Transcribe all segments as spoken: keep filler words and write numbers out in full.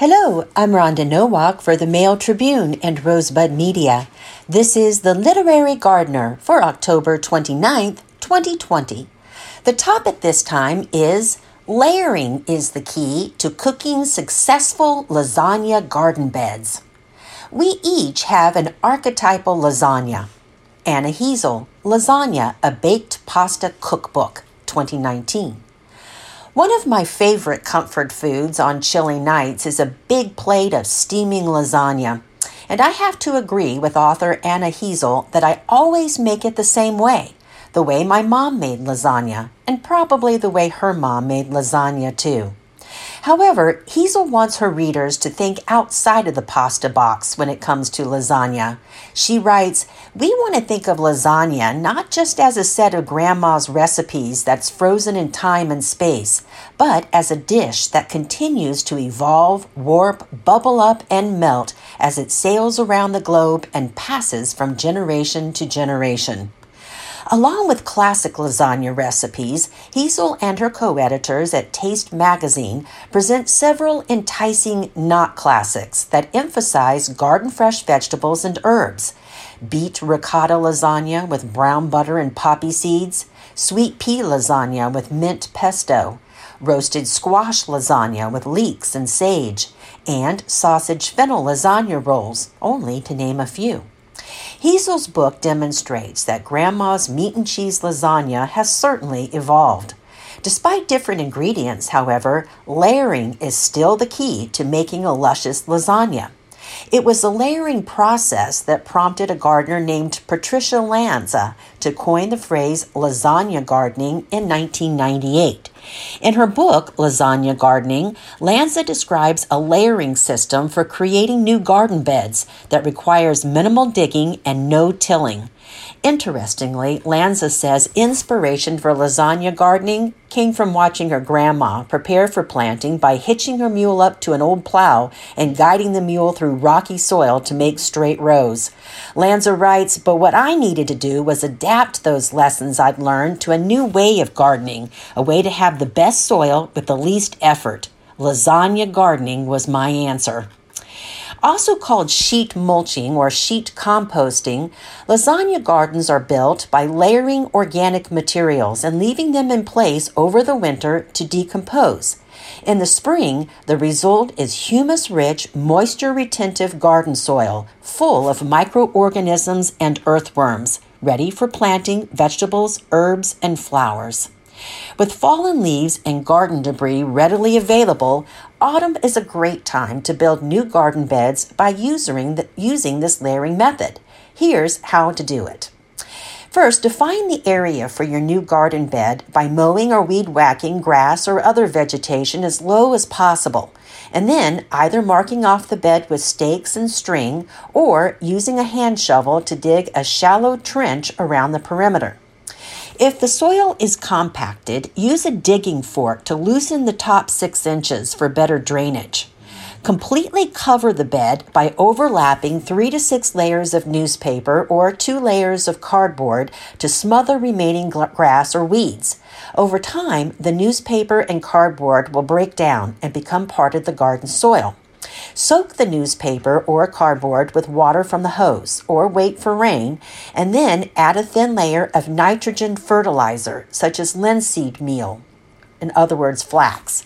Hello, I'm Rhonda Nowak for the Mail Tribune and Rosebud Media. This is The Literary Gardener for October twenty-ninth, twenty twenty. The topic this time is Layering is the Key to Cooking Successful Lasagna Garden Beds. We each have an archetypal lasagna. Anna Hezel, Lasagna, a Baked Pasta Cookbook, twenty nineteen. One of my favorite comfort foods on chilly nights is a big plate of steaming lasagna. And I have to agree with author Anna Hezel that I always make it the same way, the way my mom made lasagna, and probably the way her mom made lasagna too. However, Hezel wants her readers to think outside of the pasta box when it comes to lasagna. She writes, "We want to think of lasagna not just as a set of grandma's recipes that's frozen in time and space, but as a dish that continues to evolve, warp, bubble up, and melt as it sails around the globe and passes from generation to generation." Along with classic lasagna recipes, Hezel and her co-editors at Taste Magazine present several enticing not classics that emphasize garden-fresh vegetables and herbs. Beet ricotta lasagna with brown butter and poppy seeds, sweet pea lasagna with mint pesto, roasted squash lasagna with leeks and sage, and sausage fennel lasagna rolls, only to name a few. Hezel's book demonstrates that grandma's meat and cheese lasagna has certainly evolved. Despite different ingredients, however, layering is still the key to making a luscious lasagna. It was the layering process that prompted a gardener named Patricia Lanza to coin the phrase lasagna gardening in nineteen ninety-eight. In her book, Lasagna Gardening, Lanza describes a layering system for creating new garden beds that requires minimal digging and no tilling. Interestingly, Lanza says inspiration for lasagna gardening came from watching her grandma prepare for planting by hitching her mule up to an old plow and guiding the mule through rocky soil to make straight rows. Lanza writes, "But what I needed to do was adapt those lessons I'd learned to a new way of gardening, a way to have the best soil with the least effort. Lasagna gardening was my answer." Also called sheet mulching or sheet composting, lasagna gardens are built by layering organic materials and leaving them in place over the winter to decompose. In the spring, the result is humus-rich, moisture-retentive garden soil full of microorganisms and earthworms, ready for planting vegetables, herbs, and flowers. With fallen leaves and garden debris readily available, autumn is a great time to build new garden beds by using, the, using this layering method. Here's how to do it. First, define the area for your new garden bed by mowing or weed whacking grass or other vegetation as low as possible, and then either marking off the bed with stakes and string or using a hand shovel to dig a shallow trench around the perimeter. If the soil is compacted, use a digging fork to loosen the top six inches for better drainage. Completely cover the bed by overlapping three to six layers of newspaper or two layers of cardboard to smother remaining grass or weeds. Over time, the newspaper and cardboard will break down and become part of the garden soil. Soak the newspaper or cardboard with water from the hose or wait for rain, and then add a thin layer of nitrogen fertilizer, such as linseed meal, in other words, flax.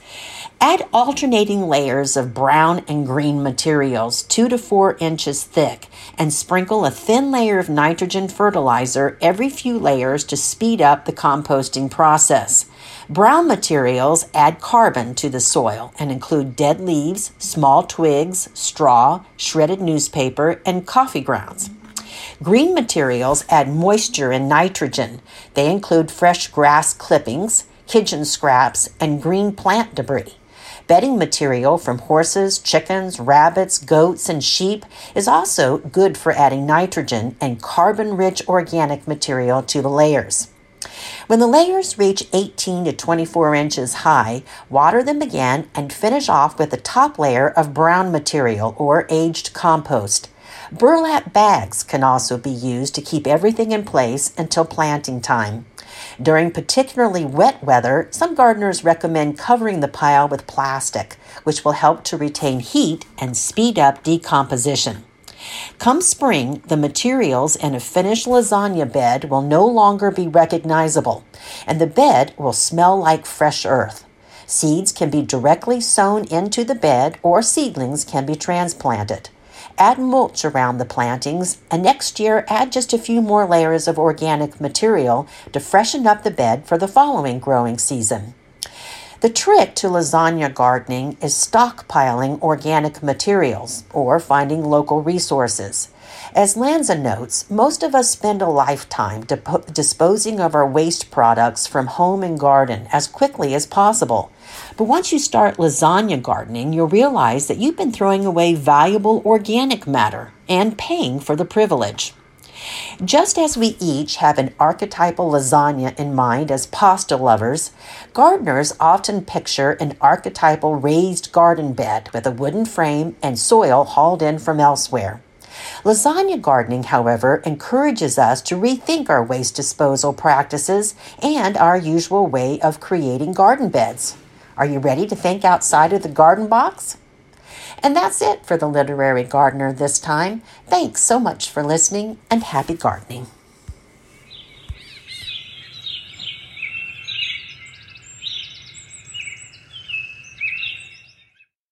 Add alternating layers of brown and green materials, two to four inches thick, and sprinkle a thin layer of nitrogen fertilizer every few layers to speed up the composting process. Brown materials add carbon to the soil and include dead leaves, small twigs, straw, shredded newspaper, and coffee grounds. Green materials add moisture and nitrogen. They include fresh grass clippings, kitchen scraps, and green plant debris. Bedding material from horses, chickens, rabbits, goats, and sheep is also good for adding nitrogen and carbon-rich organic material to the layers. When the layers reach eighteen to twenty-four inches high, water them again and finish off with a top layer of brown material or aged compost. Burlap bags can also be used to keep everything in place until planting time. During particularly wet weather, some gardeners recommend covering the pile with plastic, which will help to retain heat and speed up decomposition. Come spring, the materials in a finished lasagna bed will no longer be recognizable, and the bed will smell like fresh earth. Seeds can be directly sown into the bed, or seedlings can be transplanted. Add mulch around the plantings, and next year add just a few more layers of organic material to freshen up the bed for the following growing season. The trick to lasagna gardening is stockpiling organic materials or finding local resources. As Lanza notes, most of us spend a lifetime dip- disposing of our waste products from home and garden as quickly as possible. But once you start lasagna gardening, you'll realize that you've been throwing away valuable organic matter and paying for the privilege. Just as we each have an archetypal lasagna in mind as pasta lovers, gardeners often picture an archetypal raised garden bed with a wooden frame and soil hauled in from elsewhere. Lasagna gardening, however, encourages us to rethink our waste disposal practices and our usual way of creating garden beds. Are you ready to think outside of the garden box? And that's it for The Literary Gardener this time. Thanks so much for listening, and happy gardening.